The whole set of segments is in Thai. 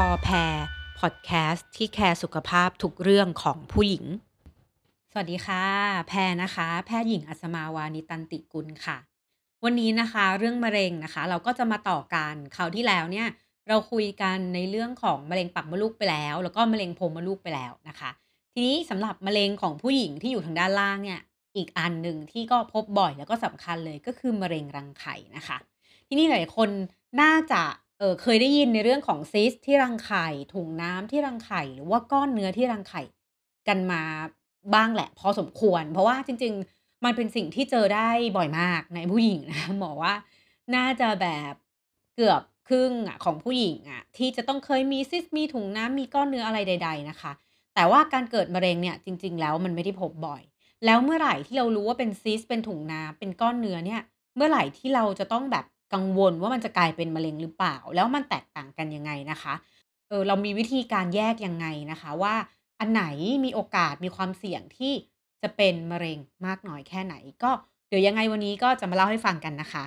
พอแพรพอดแคสต์ที่แคร์สุขภาพทุกเรื่องของผู้หญิงสวัสดีค่ะแพรนะคะแพทย์หญิงอัศมาวานิตันติกุลค่ะวันนี้นะคะเรื่องมะเร็งนะคะเราก็จะมาต่อกันคราวที่แล้วเนี่ยเราคุยกันในเรื่องของมะเร็งปากมดลูกไปแล้วแล้วก็มะเร็งโพรงมดลูกไปแล้วนะคะทีนี้สำหรับมะเร็งของผู้หญิงที่อยู่ทางด้านล่างเนี่ยอีกอันหนึ่งที่ก็พบบ่อยแล้วก็สำคัญเลยก็คือมะเร็งรังไข่นะคะที่นี่หลายคนน่าจะเคยได้ยินในเรื่องของซิสที่รังไข่ถุงน้ำที่รังไข่หรือว่าก้อนเนื้อที่รังไข่กันมาบ้างแหละพอสมควรเพราะว่าจริงๆมันเป็นสิ่งที่เจอได้บ่อยมากในผู้หญิงนะหมอว่าน่าจะแบบเกือบครึ่งของผู้หญิงที่จะต้องเคยมีซิสมีถุงน้ำมีก้อนเนื้ออะไรใดๆนะคะแต่ว่าการเกิดมะเร็งเนี่ยจริงๆแล้วมันไม่ได้พบบ่อยแล้วเมื่อไหร่ที่เรารู้ว่าเป็นซิสเป็นถุงน้ำเป็นก้อนเนื้อเนี่ยเมื่อไหร่ที่เราจะต้องแบบกังวลว่ามันจะกลายเป็นมะเร็งหรือเปล่าแล้วมันแตกต่างกันยังไงนะคะเรามีวิธีการแยกยังไงนะคะว่าอันไหนมีโอกาสมีความเสี่ยงที่จะเป็นมะเร็งมากน้อยแค่ไหนก็เดี๋ยวยังไงวันนี้ก็จะมาเล่าให้ฟังกันนะคะ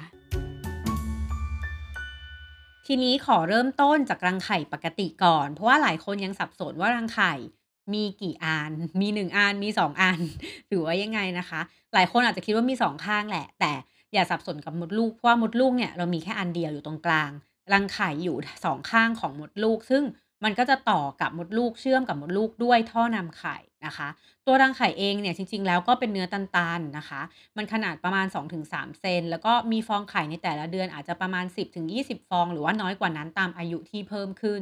ทีนี้ขอเริ่มต้นจากรังไข่ปกติก่อนเพราะว่าหลายคนยังสับสนว่ารังไข่มีกี่อันมี1อันมี2อันหรือว่ายังไงนะคะหลายคนอาจจะคิดว่ามี2ข้างแหละแต่อย่าสับสนกับมดลูกเพราะว่ามดลูกเนี่ยเรามีแค่อันเดียวอยู่ตรงกลางรังไข่อยู่2ข้างของมดลูกซึ่งมันก็จะต่อกับมดลูกเชื่อมกับมดลูกด้วยท่อนำไข่นะคะตัวรังไข่เองเนี่ยจริงๆแล้วก็เป็นเนื้อตันๆนะคะมันขนาดประมาณ 2-3 เซนแล้วก็มีฟองไข่ในแต่ละเดือนอาจจะประมาณ 10-20 ฟองหรือว่าน้อยกว่านั้นตามอายุที่เพิ่มขึ้น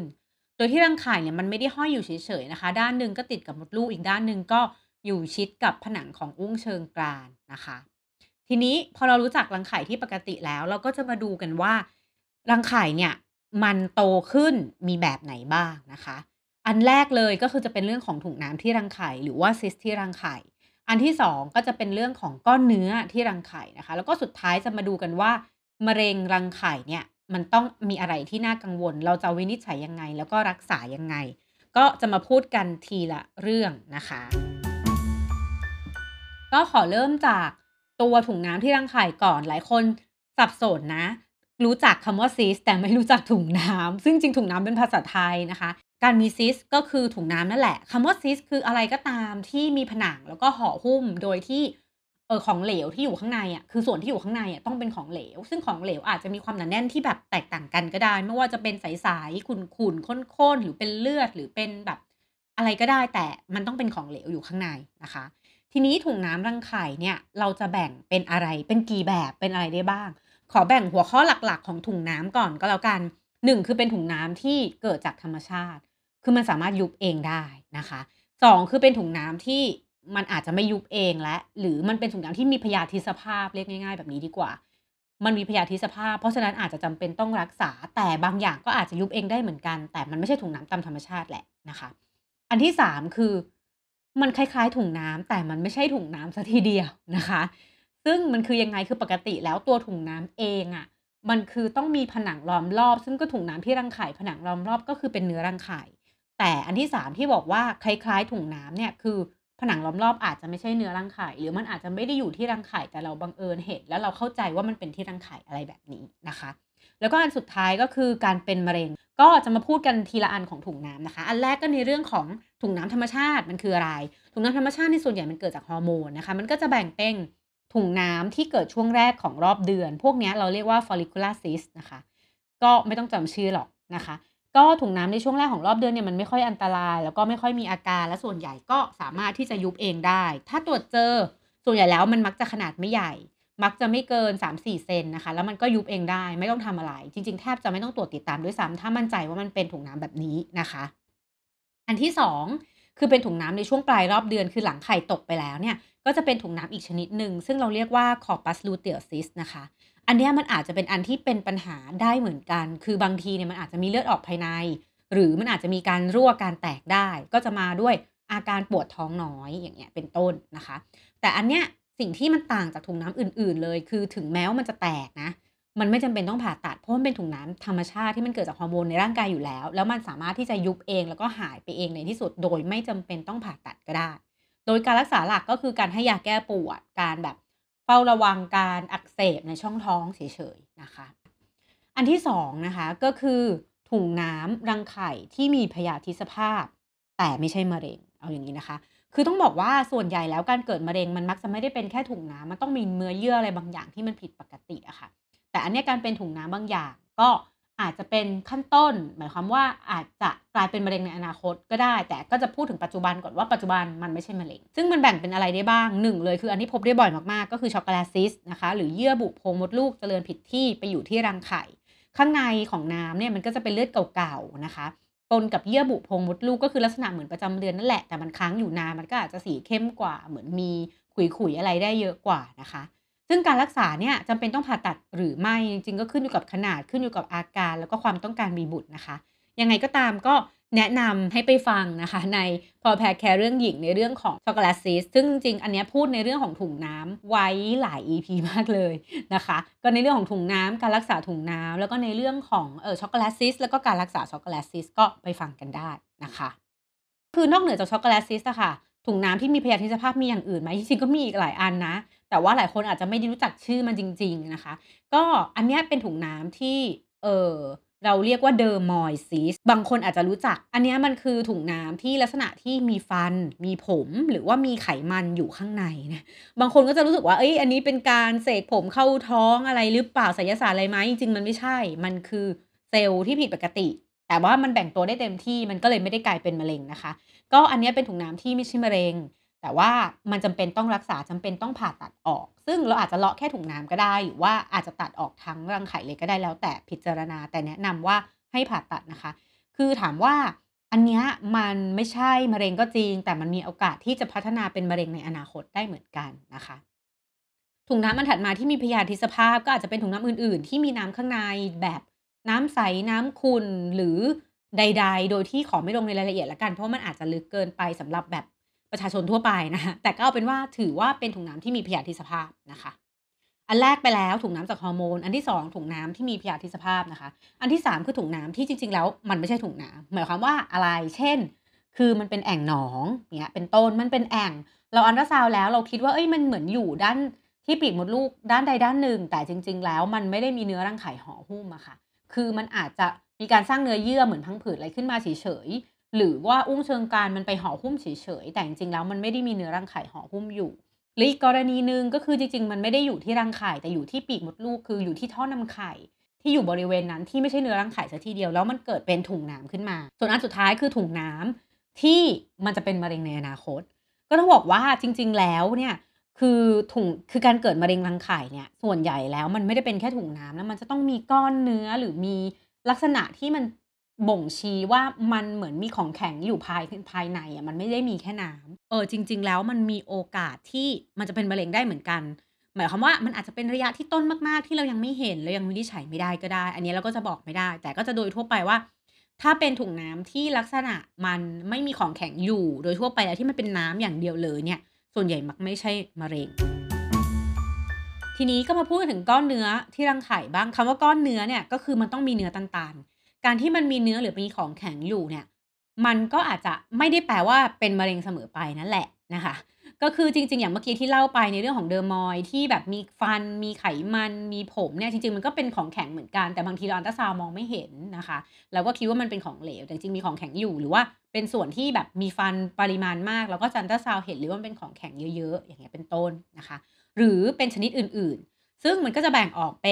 โดยที่รังไข่เนี่ยมันไม่ได้ห้อยอยู่เฉยๆนะคะด้านหนึ่งก็ติดกับมดลูกอีกด้านหนึ่งก็อยู่ชิดกับผนังของอุ้งเชิงกรานนะคะทีนี้พอเรารู้จักรังไข่ที่ปกติแล้วเราก็จะมาดูกันว่ารังไข่เนี่ยมันโตขึ้นมีแบบไหนบ้างนะคะอันแรกเลยก็คือจะเป็นเรื่องของถุงน้ำที่รังไข่หรือว่าซิสที่รังไข่อันที่สองก็จะเป็นเรื่องของก้อนเนื้อที่รังไข่นะคะแล้วก็สุดท้ายจะมาดูกันว่ามะเร็งรังไข่เนี่ยมันต้องมีอะไรที่น่ากังวลเราจะวินิจฉัยยังไงแล้วก็รักษายังไงก็จะมาพูดกันทีละเรื่องนะคะก็ขอเริ่มจากตัวถุงน้ำที่รังไข่ก่อนหลายคนสับสนนะรู้จักคำว่าซิสแต่ไม่รู้จักถุงน้ำซึ่งจริงถุงน้ำเป็นภาษาไทยนะคะการมีซิสก็คือถุงน้ำนั่นแหละคำว่าซิสคืออะไรก็ตามที่มีผนังแล้วก็ห่อหุ้มโดยที่ของเหลวที่อยู่ข้างในคือส่วนที่อยู่ข้างในต้องเป็นของเหลวซึ่งของเหลวอาจจะมีความหนาแน่นที่แบบแตกต่างกันก็ได้ไม่ว่าจะเป็นใสๆขุ่นๆข้นๆหรือเป็นเลือดหรือเป็นแบบอะไรก็ได้แต่มันต้องเป็นของเหลวอยู่ข้างในนะคะทีนี้ถุงน้ำรังไข่เนี่ยเราจะแบ่งเป็นอะไรเป็นกี่แบบเป็นอะไรได้บ้างขอแบ่งหัวข้อหลักๆของถุงน้ำก่อนก็แล้วกัน1คือเป็นถุงน้ำที่เกิดจากธรรมชาติคือมันสามารถยุบเองได้นะคะ2คือเป็นถุงน้ำที่มันอาจจะไม่ยุบเองและหรือมันเป็นถุงน้ำที่มีพยาธิสภาพเรียกง่ายๆแบบนี้ดีกว่ามันมีพยาธิสภาพเพราะฉะนั้นอาจจะจำเป็นต้องรักษาแต่บางอย่างก็อาจจะยุบเองได้เหมือนกันแต่มันไม่ใช่ถุงน้ำตามธรรมชาติแหละนะคะอันที่3คือมันคล้ายๆถุงน้ำแต่มันไม่ใช่ถุงน้ำซะทีเดียวนะคะซึ่งมันคือยังไงคือปกติแล้วตัวถุงน้ำเองมันคือต้องมีผนังล้อมรอบซึ่งก็ถุงน้ำที่รังไข่ผนังล้อมรอบก็คือเป็นเนื้อรังไข่แต่อันที่3ที่บอกว่าคล้ายๆถุงน้ำเนี่ยคือผนังล้อมรอบอาจจะไม่ใช่เนื้อรังไข่หรือมันอาจจะไม่ได้อยู่ที่รังไข่แต่เราบังเอิญเห็นแล้วเราเข้าใจว่ามันเป็นที่รังไข่อะไรแบบนี้นะคะแล้วก็อันสุดท้ายก็คือการเป็นมะเร็งก็จะมาพูดกันทีละอันของถุงน้ำนะคะอันแรกก็ในเรื่องของถุงน้ำธรรมชาติมันคืออะไรถุงน้ำธรรมชาติในส่วนใหญ่มันเกิดจากฮอร์โมนนะคะมันก็จะแบ่งเป็นถุงน้ำที่เกิดช่วงแรกของรอบเดือนพวกนี้เราเรียกว่า follicular cyst นะคะก็ไม่ต้องจำชื่อหรอกนะคะก็ถุงน้ำในช่วงแรกของรอบเดือนเนี่ยมันไม่ค่อยอันตรายแล้วก็ไม่ค่อยมีอาการและส่วนใหญ่ก็สามารถที่จะยุบเองได้ถ้าตรวจเจอส่วนใหญ่แล้วมันมักจะขนาดไม่ใหญ่มักจะไม่เกิน 3-4 เซนนะคะแล้วมันก็ยุบเองได้ไม่ต้องทำอะไรจริงๆแทบจะไม่ต้องตรวจติดตามด้วยซ้ำถ้ามั่นใจว่ามันเป็นถุงน้ำแบบนี้นะคะอันที่2คือเป็นถุงน้ำในช่วงปลายรอบเดือนคือหลังไข่ตกไปแล้วเนี่ยก็จะเป็นถุงน้ำอีกชนิดหนึ่งซึ่งเราเรียกว่า corpus luteum cyst นะคะอันนี้มันอาจจะเป็นอันที่เป็นปัญหาได้เหมือนกันคือบางทีเนี่ยมันอาจจะมีเลือดออกภายในหรือมันอาจจะมีการรั่วการแตกได้ก็จะมาด้วยอาการปวดท้องน้อยอย่างเงี้ยเป็นต้นนะคะแต่อันเนี้ยสิ่งที่มันต่างจากถุงน้ำอื่นๆเลยคือถึงแม้ว่ามันจะแตกนะมันไม่จำเป็นต้องผ่าตัดเพราะมันเป็นถุงน้ำธรรมชาติที่มันเกิดจากฮอร์โมนในร่างกายอยู่แล้วแล้วมันสามารถที่จะยุบเองแล้วก็หายไปเองในที่สุดโดยไม่จำเป็นต้องผ่าตัดก็ได้โดยการรักษาหลักก็คือการให้ยาแก้ปวดการแบบเฝ้าระวังการอักเสบในช่องท้องเฉยๆนะคะอันที่2นะคะก็คือถุ ถุงน้ำรังไข่ที่มีพยาธิสภาพแต่ไม่ใช่มะเร็งเอาอย่างนี้นะคะคือต้องบอกว่าส่วนใหญ่แล้วการเกิดมะเร็งมันมักจะไม่ได้เป็นแค่ถุงน้ำมันต้องมีเนื้อเยื่ออะไรบางอย่างที่มันผิดปกติอะค่ะแต่อันนี้การเป็นถุงน้ำบางอย่างก็อาจจะเป็นขั้นต้นหมายความว่าอาจจะกลายเป็นมะเร็งในอนาคตก็ได้แต่ก็จะพูดถึงปัจจุบันก่อนว่าปัจจุบันมันไม่ใช่มะเร็งซึ่งมันแบ่งเป็นอะไรได้บ้างหนึ่งเลยคืออันนี้พบได้บ่อยมากๆก็คือช็อกโกแลตซิสต์นะคะหรือเยื่อบุโพรงมดลูกเจริญผิดที่ไปอยู่ที่รังไข่ข้างในของน้ำเนี่ยมันก็จะเป็นเลือดเก่าๆนะคะปนกับเยื่อบุโพรงมดลูกก็คือลักษณะเหมือนประจำเดือนนั่นแหละแต่มันค้างอยู่นานมันก็อาจจะสีเข้มกว่าเหมือนมีขุยอะไรได้เยอะกว่านะคะซึ่งการรักษาเนี่ยจำเป็นต้องผ่าตัดหรือไม่จริงๆก็ขึ้นอยู่กับขนาดขึ้นอยู่กับอาการแล้วก็ความต้องการมีบุตรนะคะยังไงก็ตามก็แนะนำให้ไปฟังนะคะในพอแพร์แคร์เรื่องหญิงในเรื่องของช็อกโกแลตซิสซึ่งจริงๆอันนี้พูดในเรื่องของถุงน้ำไว้หลาย EP มากเลยนะคะก็ในเรื่องของถุงน้ำการรักษาถุงน้ำแล้วก็ในเรื่องของช็อกโกแลตซิสแล้วก็การรักษาช็อกโกแลตซิสก็ไปฟังกันได้นะคะคือนอกเหนือจากช็อกโกแลตซิสอะค่ะถุงน้ำที่มีพยาธิสภาพมีอย่างอื่นไหมจริงๆก็มีอีกหลายอันนะแต่ว่าหลายคนอาจจะไม่ได้รู้จักชื่อมันจริงๆนะคะก็อันนี้เป็นถุงน้ำที่เราเรียกว่า Dermoid cyst บางคนอาจจะรู้จักอันนี้มันคือถุงน้ำที่ลักษณะที่มีฟันมีผมหรือว่ามีไขมันอยู่ข้างในนะบางคนก็จะรู้สึกว่าอันนี้เป็นการเสกผมเข้าท้องอะไรหรือเปล่าไสยศาสตร์อะไรไหมจริงมันไม่ใช่มันคือเซลล์ที่ผิดปกติแต่ว่ามันแบ่งตัวได้เต็มที่มันก็เลยไม่ได้กลายเป็นมะเร็งนะคะก็อันนี้เป็นถุงน้ำที่ไม่ใช่มะเร็งแต่ว่ามันจำเป็นต้องรักษาจำเป็นต้องผ่าตัดออกซึ่งเราอาจจะเลาะแค่ถุงน้ำก็ได้หรือว่าอาจจะตัดออกทั้งรังไข่เลยก็ได้แล้วแต่พิจารณาแต่แนะนำว่าให้ผ่าตัดนะคะคือถามว่าอันนี้มันไม่ใช่มะเร็งก็จริงแต่มันมีโอกาสที่จะพัฒนาเป็นมะเร็งในอนาคตได้เหมือนกันนะคะถุงน้ำอันถัดมาที่มีพยาธิสภาพก็อาจจะเป็นถุงน้ำอื่นๆที่มีน้ำข้างในแบบน้ำใสน้ำขุ่นหรือใดๆโดยที่ขอไม่ลงในรายละเอียดละกันเพราะมันอาจจะลึกเกินไปสำหรับแบบประชาชนทั่วไปนะคะแต่ก็เอาเป็นว่าถือว่าเป็นถุงน้ำที่มีพยาธิสภาพนะคะอันแรกไปแล้วถุงน้ำจากฮอร์โมนอันที่2ถุงน้ำที่มีพยาธิสภาพนะคะอันที่3คือถุงน้ำที่จริงๆแล้วมันไม่ใช่ถุงน้ำหมายความว่าอะไรเช่นคือมันเป็นแอ่งหนองเนี่ยเป็นต้นมันเป็นแอ่งเราอัลตราซาวด์แล้วเราคิดว่ามันเหมือนอยู่ด้านที่ปีกมดลูกด้านใดด้านหนึ่งแต่จริงๆแล้วมันไม่ได้มีเนื้อรังไข่ห่อหุ้มอะค่ะคือมันอาจจะมีการสร้างเนื้อเยื่อเหมือนพังผืดอะไรขึ้นมาเฉยๆหรือว่าอุ้งเชิงกรานมันไปห่อหุ้มเฉยๆแต่จริงๆแล้วมันไม่ได้มีเนื้อรังไข่ห่อหุ้มอยู่หรืออีกกรณีหนึ่งก็คือจริงๆมันไม่ได้อยู่ที่รังไข่แต่อยู่ที่ปีกมดลูกคืออยู่ที่ท่อนำไข่ที่อยู่บริเวณนั้นที่ไม่ใช่เนื้อรังไข่ซะทีเดียวแล้วมันเกิดเป็นถุงน้ำขึ้นมาส่วนอันสุดท้ายคือถุงน้ำที่มันจะเป็นมะเร็งในอนาคตก็ต้องบอกว่าจริงๆแล้วเนี่ยคือการเกิดมะเร็งรังไข่เนี่ยส่วนใหญ่แล้วมันไม่ได้เป็นแค่ถุงน้ำแล้วมันจะต้องมีก้อนเนื้อหรือมีลักษณะที่มันบ่งชี้ว่ามันเหมือนมีของแข็งอยู่ภายในอ่ะมันไม่ได้มีแค่น้ำจริงๆแล้วมันมีโอกาสที่มันจะเป็นมะเร็งได้เหมือนกันหมายความว่ามันอาจจะเป็นระยะที่ต้นมากๆที่เรายังไม่เห็นเรายังวินิจฉัยไม่ได้ก็ได้อันนี้เราก็จะบอกไม่ได้แต่ก็จะโดยทั่วไปว่าถ้าเป็นถุงน้ำที่ลักษณะมันไม่มีของแข็งอยู่โดยทั่วไปแล้วที่มันเป็นน้ำอย่างเดียวเลยเนี่ยส่วนใหญ่มักไม่ใช่มะเร็งทีนี้ก็มาพูดถึงก้อนเนื้อที่รังไข่บ้างคำว่าก้อนเนื้อเนี่ยก็คือมันต้องมีเนื้อตันๆการที่มันมีเนื้อหรือมีของแข็งอยู่เนี่ยมันก็อาจจะไม่ได้แปลว่าเป็นมะเร็งเสมอไปนั่นแหละนะคะก็คือจริงๆอย่างเมื่อกี้ที่เล่าไปในเรื่องของเดอร์มอยที่แบบมีฟันมีไขมันมีผมเนี่ยจริงๆมันก็เป็นของแข็งเหมือนกันแต่บางทีเราอัลตราซาวด์มองไม่เห็นนะคะเราก็คิดว่ามันเป็นของเหลวแต่จริงๆมีของแข็งอยู่หรือว่าเป็นส่วนที่แบบมีฟันปริมาณมากเราก็อัลตราซาวด์เห็นหรือว่ามันเป็นของแข็งเยอะๆอย่างเงี้ยเป็นต้นนะคะหรือเป็นชนิดอื่นๆซึ่งมันก็จะแบ่งออกเ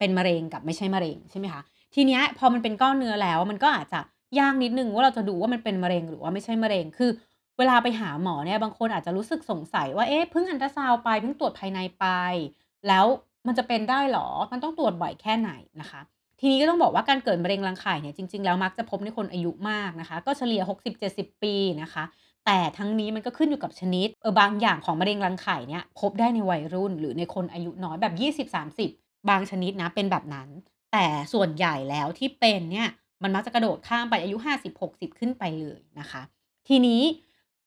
ป็นมะเร็งกับไม่ใช่มะเร็งใช่ไหมคะทีเนี้ยพอมันเป็นก้อนเนื้อแล้วมันก็อาจจะยากนิดนึงว่าเราจะดูว่ามันเป็นมะเร็งหรือว่าไม่ใช่มะเร็งคือเวลาไปหาหมอเนี่ยบางคนอาจจะรู้สึกสงสัยว่าเพิ่งอัลตราซาวด์ไปเพิ่งตรวจภายในไปแล้วมันจะเป็นได้หรอมันต้องตรวจบ่อยแค่ไหนนะคะทีนี้ก็ต้องบอกว่าการเกิดมะเร็งรังไข่เนี่ยจริงๆแล้วมักจะพบในคนอายุมากนะคะก็เฉลี่ย 60-70 ปีนะคะแต่ทั้งนี้มันก็ขึ้นอยู่กับชนิดบางอย่างของมะเร็งรังไข่เนี่ยพบได้ในวัยรุ่นหรือในคนอายุน้อยแบบ 20-30 บางชนิดนะเป็นแบบนั้นแต่ส่วนใหญ่แล้วที่เป็นเนี่ยมันมักจะกระโดดข้ามไปอายุ 50-60 ขึ้นไปเลยนะคะทีนี้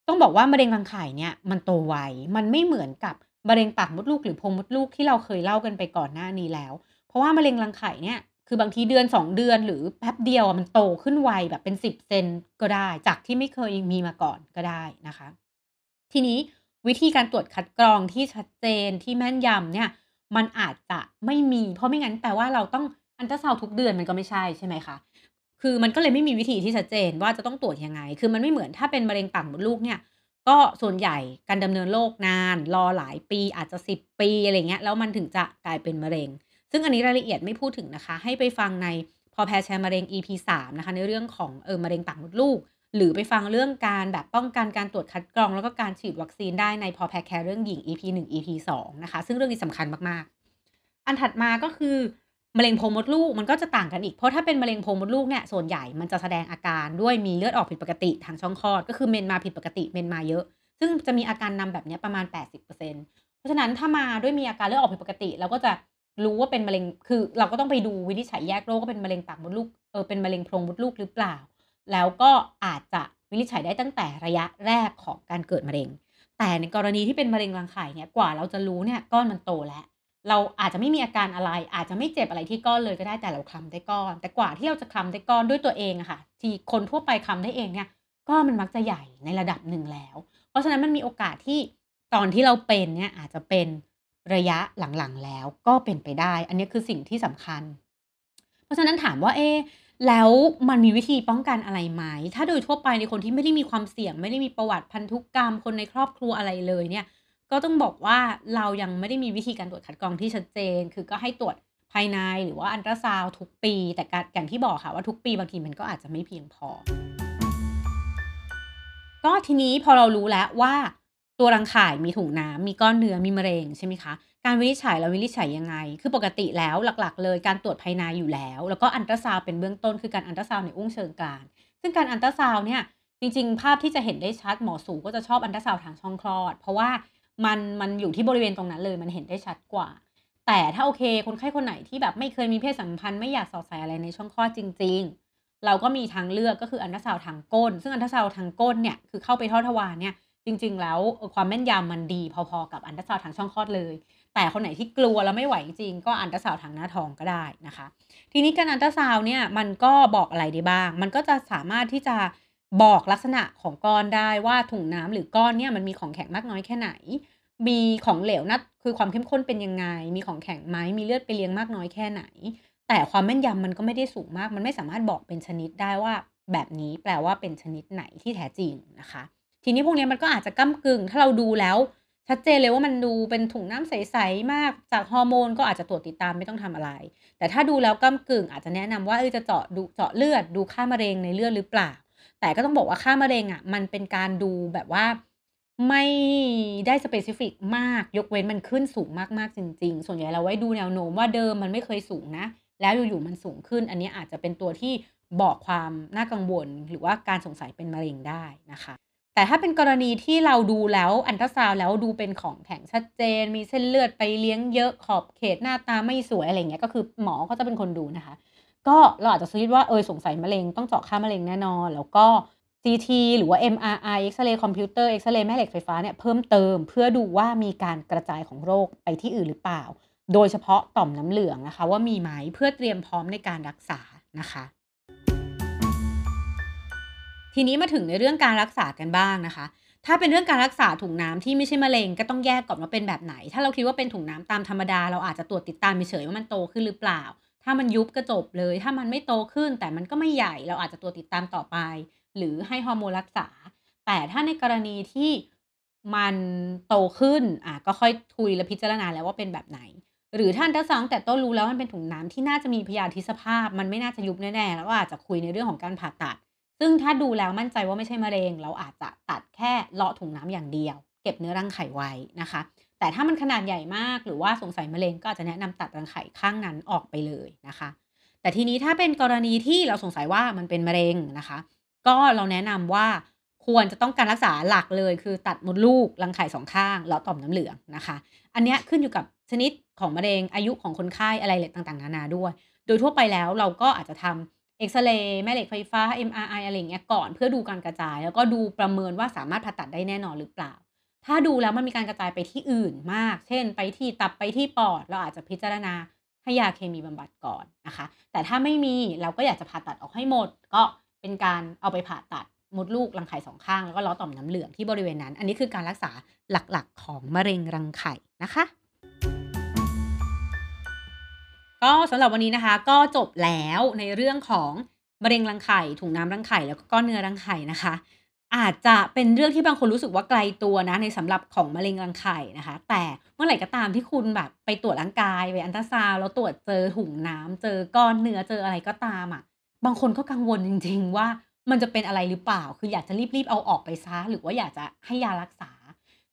ต้องบอกว่ามะเร็งรังไข่เนี่ยมันโตไวมันไม่เหมือนกับมะเร็งปากมดลูกหรือโพรงมดลูกที่เราเคยเล่ากันไปก่อนหน้านี้แล้วเพราะว่ามะเร็งรังไข่เนี่ยคือบางทีเดือน2เดือนหรือแป๊บเดียวมันโตขึ้นไวแบบเป็น10เซนก็ได้จากที่ไม่เคยมีมาก่อนก็ได้นะคะทีนี้วิธีการตรวจคัดกรองที่ชัดเจนที่แม่นยำเนี่ยมันอาจจะไม่มีเพราะไม่งั้นแปลว่าเราต้องอัลตราซาวด์ทุกเดือนมันก็ไม่ใช่ใช่ไหมคะ คือมันก็เลยไม่มีวิธีที่ชัดเจนว่าจะต้องตรวจยังไงคือมันไม่เหมือนถ้าเป็นมะเร็งปากมดลูกเนี่ยก็ส่วนใหญ่การดำเนินโรคนานรอหลายปีอาจจะ10ปีอะไรเงี้ยแล้วมันถึงจะกลายเป็นมะเร็งซึ่งอันนี้รายละเอียดไม่พูดถึงนะคะให้ไปฟังในพอแพร์แชร์มะเร็ง EP 3นะคะในเรื่องของมะเร็งปากมดลูกหรือไปฟังเรื่องการแบบป้องกันการตรวจคัดกรองแล้วก็การฉีดวัคซีนได้ในพอแพร์แคร์เรื่องหญิง EP 1 EP 2นะคะซึ่งเรื่องนี้สำคัญมากๆอันถัดมาก็คือมะเร็งโพรงมดลูกมันก็จะต่างกันอีกเพราะถ้าเป็นมะเร็งโพรงมดลูกเนี่ยส่วนใหญ่มันจะแสดงอาการด้วยมีเลือดออกผิดปกติทางช่องคลอดก็คือเมนมาผิดปกติเมนมาเยอะซึ่งจะมีอาการนำแบบนี้ประมาณ 80% เพราะฉะนั้นถ้ามาด้วยมีอาการเลือดออกผิดปกติเราก็จะรู้ว่าเป็นมะเร็งคือเราก็ต้องไปดูวินิจฉัยแยกโรคก็เป็นมะเร็งปากมดลูกเป็นมะเร็งโพรงมดลูกหรือเปล่าแล้วก็อาจจะวินิจฉัยได้ตั้งแต่ระยะแรกของการเกิดมะเร็งแต่ในกรณีที่เป็นมะเร็งรังไข่เนี่ยกว่าเราจะรู้เนี่ยก้อนมันโตแล้วเราอาจจะไม่มีอาการอะไรอาจจะไม่เจ็บอะไรที่ก้อนเลยก็ได้แต่เราคลำได้ก้อนแต่กว่าที่เราจะคลำได้ก้อนด้วยตัวเองอะค่ะที่คนทั่วไปคลำได้เองเนี่ยก้อนมันมักจะใหญ่ในระดับหนึ่งแล้วเพราะฉะนั้นมันมีโอกาสที่ตอนที่เราเป็นเนี่ยอาจจะเป็นระยะหลังๆแล้วก็เป็นไปได้อันนี้คือสิ่งที่สำคัญเพราะฉะนั้นถามว่าแล้วมันมีวิธีป้องกันอะไรไหมถ้าโดยทั่วไปในคนที่ไม่ได้มีความเสี่ยงไม่ได้มีประวัติพันธุกรรมคนในครอบครัวอะไรเลยเนี่ยก็ต้องบอกว่าเรายังไม่ได้มีวิธีการตรวจคัดกรองที่ชัดเจนคือก็ให้ตรวจภายในหรือว่าอัลตราซาวด์ทุกปีแต่อย่างที่บอกค่ะว่าทุกปีบางทีมันก็อาจจะไม่เพียงพอก็ทีนี้พอเรารู้แล้วว่าตัวรังไข่มีถุงน้ำมีก้อนเนื้อมีมะเร็งใช่ไหมคะการวินิจฉัยเราวินิจฉัยยังไงคือปกติแล้วหลักๆเลยการตรวจภายในอยู่แล้วแล้วก็อัลตราซาวด์เป็นเบื้องต้นคือการอัลตราซาวด์ในอุ้งเชิงกรานซึ่งการอัลตราซาวด์เนี่ยจริงๆภาพที่จะเห็นได้ชัดหมอสูก็จะชอบอัลตราซาวด์ทางช่องคลอดเพราะว่ามันอยู่ที่บริเวณตรงนั้นเลยมันเห็นได้ชัดกว่าแต่ถ้าโอเคคนไข้คนไหนที่แบบไม่เคยมีเพศสัมพันธ์ไม่อยากสอดใส่อะไรในช่องคลอดจริงๆเราก็มีทางเลือกก็คืออัลตราซาวด์ทางก้นซึ่งอัลตราซาวด์ทางก้นเนี่ยคือเข้าไปทอดทวารเนี่ยจริงๆแล้วความแม่นยำมันดีพอๆกับอัลตราซาวด์ทางช่องคลอดเลยแต่คนไหนที่กลัวแล้วไม่ไหวจริงก็อัลตราซาวด์ทางหน้าท้องก็ได้นะคะทีนี้การอัลตราซาวด์เนี่ยมันก็บอกอะไรได้บ้างมันก็จะสามารถที่จะบอกลักษณะของก้อนได้ว่าถุงน้ำหรือก้อนเนี่ยมันมีของแข็งมากน้อยแค่ไหนมีของเหลวนัดคือความเข้มข้นเป็นยังไงมีของแข็งไหมมีเลือดไปเลี้ยงมากน้อยแค่ไหนแต่ความแม่นยำมันก็ไม่ได้สูงมากมันไม่สามารถบอกเป็นชนิดได้ว่าแบบนี้แปลว่าเป็นชนิดไหนที่แท้จริงนะคะทีนี้พวกนี้มันก็อาจจะก้ำกึ่งถ้าเราดูแล้วชัดเจนเลยว่ามันดูเป็นถุงน้ำใสๆมากจากฮอร์โมนก็อาจจะตรวจติดตามไม่ต้องทำอะไรแต่ถ้าดูแล้วก้ำกึ่งอาจจะแนะนำว่าจะเจาะเลือดดูค่ามะเร็งในเลือดหรือเปล่าแต่ก็ต้องบอกว่าค่ามะเร็งอ่ะมันเป็นการดูแบบว่าไม่ได้สเปซิฟิกมากยกเว้นมันขึ้นสูงมากๆจริงๆส่วนใหญ่เราไว้ดูแนวโน้มว่าเดิมมันไม่เคยสูงนะแล้วอยู่ๆมันสูงขึ้นอันนี้อาจจะเป็นตัวที่บอกความน่ากังวลหรือว่าการสงสัยเป็นมะเร็งได้นะคะแต่ถ้าเป็นกรณีที่เราดูแล้วอัลตราซาวด์แล้วดูเป็นของแข็งชัดเจนมีเส้นเลือดไปเลี้ยงเยอะขอบเขตหน้าตาไม่สวยอะไรเงี้ยก็คือหมอก็จะเป็นคนดูนะคะก็เราอาจจะคิดว่าสงสัยมะเร็งต้องเจาะค่ามะเร็งแน่นอนแล้วก็ CT หรือว่า MRI เอ็กซเรย์คอมพิวเตอร์เอ็กซเรย์แม่เหล็กไฟฟ้าเนี่ยเพิ่มเติมเพื่อดูว่ามีการกระจายของโรคไปที่อื่นหรือเปล่าโดยเฉพาะต่อมน้ำเหลืองนะคะว่ามีไหมเพื่อเตรียมพร้อมในการรักษานะคะทีนี้มาถึงในเรื่องการรักษากันบ้างนะคะถ้าเป็นเรื่องการรักษาถุงน้ำที่ไม่ใช่มะเร็งก็ต้องแยกก่อนว่าเป็นแบบไหนถ้าเราคิดว่าเป็นถุงน้ำตามธรรมดาเราอาจจะตรวจติดตามเฉยๆว่ามันโตขึ้นหรือเปล่าถ้ามันยุบก็จบเลยถ้ามันไม่โตขึ้นแต่มันก็ไม่ใหญ่เราอาจจะตรวจติดตามต่อไปหรือให้ฮอร์โมนรักษาแต่ถ้าในกรณีที่มันโตขึ้นก็ค่อยคุยและพิจารณาแล้วว่าเป็นแบบไหนหรือท่านทั้งสองแต่ต้นรู้แล้วมันเป็นถุงน้ำที่น่าจะมีพยาธิสภาพมันไม่น่าจะยุบแน่ๆแล้วก็อาจจะคุยในเรื่องของการผ่าตัดซึ่งถ้าดูแล้วมั่นใจว่าไม่ใช่มะเร็งเราอาจจะตัดแค่เลาะถุงน้ำอย่างเดียวเก็บเนื้อรังไข่ไว้นะคะแต่ถ้ามันขนาดใหญ่มากหรือว่าสงสัยมะเร็งก็อาจจะแนะนำตัดรังไข่ข้างนั้นออกไปเลยนะคะแต่ทีนี้ถ้าเป็นกรณีที่เราสงสัยว่ามันเป็นมะเร็งนะคะก็เราแนะนำว่าควรจะต้องการรักษาหลักเลยคือตัดมดลูกรังไข่สองข้างเลาะต่อมน้ำเหลืองนะคะอันนี้ขึ้นอยู่กับชนิดของมะเร็งอายุของคนไข้อะไรต่างๆนานาด้วยโดยทั่วไปแล้วเราก็อาจจะทำเอ็กซเรย์แม่เหล็กไฟฟ้า MRI อะไรอย่างเงี้ยก่อนเพื่อดูการกระจายแล้วก็ดูประเมินว่าสามารถผ่าตัดได้แน่นอนหรือเปล่าถ้าดูแล้วมันมีการกระจายไปที่อื่นมากเช่นไปที่ตับไปที่ปอดเราอาจจะพิจารณาให้ยาเคมีบำบัดก่อนนะคะแต่ถ้าไม่มีเราก็อยากจะผ่าตัดออกให้หมดก็เป็นการเอาไปผ่าตัดมดลูกรังไข่สองข้างแล้วก็ล้อต่อมน้ำเหลืองที่บริเวณนั้นอันนี้คือการรักษาหลักๆของมะเร็งรังไข่นะคะก็สำหรับวันนี้นะคะก็จบแล้วในเรื่องของ มะเร็งรังไข่ถุงน้ำรังไข่แล้วก็ก้อนเนื้อรังไข่นะคะอาจจะเป็นเรื่องที่บางคนรู้สึกว่าไกลตัวนะในสำหรับของมะเร็งรังไข่นะคะแต่เมื่อไหร่ก็ตามที่คุณแบบไปตรวจร่างกายไปอัลตราซาวด์แล้วตรวจเจอถุงน้ำเจอก้อนเนื้อเจออะไรก็ตามอ่ะบางคนก็กังวลจริงๆว่ามันจะเป็นอะไรหรือเปล่าคืออยากจะรีบๆเอาออกไปซะหรือว่าอยากจะให้ยารักษา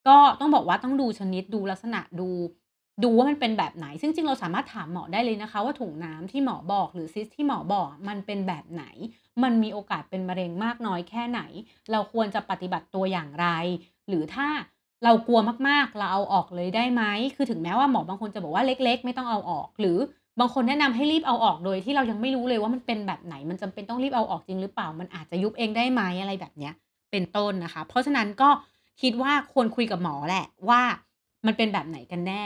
ก็ต้องบอกว่าต้องดูชนิดดูลักษณะดูว่ามันเป็นแบบไหนซึ่งจริงเราสามารถถามหมอได้เลยนะคะว่าถุงน้ำที่หมอบอกหรือซิสที่หมอบอกมันเป็นแบบไหนมันมีโอกาสเป็นมะเร็งมากน้อยแค่ไหนเราควรจะปฏิบัติตัวอย่างไรหรือถ้าเรากลัวมากๆเราเอาออกเลยได้ไหมคือถึงแม้ว่าหมอบางคนจะบอกว่าเล็กๆไม่ต้องเอาออกหรือบางคนแนะนำให้รีบเอาออกโดยที่เรายังไม่รู้เลยว่ามันเป็นแบบไหนมันจำเป็นต้องรีบเอาออกจริงหรือเปล่ามันอาจจะยุบเองได้ไหมอะไรแบบเนี้ยเป็นต้นนะคะเพราะฉะนั้นก็คิดว่าควรคุยกับหมอแหละว่ามันเป็นแบบไหนกันแน่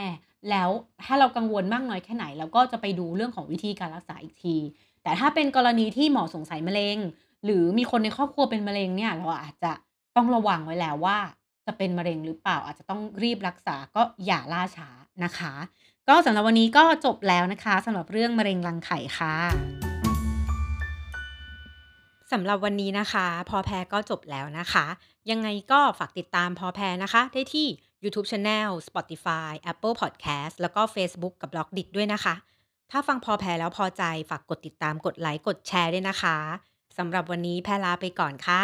แล้วถ้าเรากังวลมากน้อยแค่ไหนเราก็จะไปดูเรื่องของวิธีการรักษาอีกทีแต่ถ้าเป็นกรณีที่หมอสงสัยมะเร็งหรือมีคนในครอบครัวเป็นมะเร็งเนี่ยเราอาจจะต้องระวังไว้แล้วว่าจะเป็นมะเร็งหรือเปล่าอาจจะต้องรีบรักษาก็อย่าล่าช้านะคะก็สำหรับวันนี้ก็จบแล้วนะคะสำหรับเรื่องมะเร็งรังไข่ค่ะสำหรับวันนี้นะคะพอแพรก็จบแล้วนะคะยังไงก็ฝากติดตามพอแพรนะคะได้ที่ YouTube Channel Spotify Apple Podcast แล้วก็ Facebook กับ Blogdit ด้วยนะคะถ้าฟังพอแพรแล้วพอใจฝากกดติดตามกดไลค์กดแชร์ด้วยนะคะสำหรับวันนี้แพรลาไปก่อนค่ะ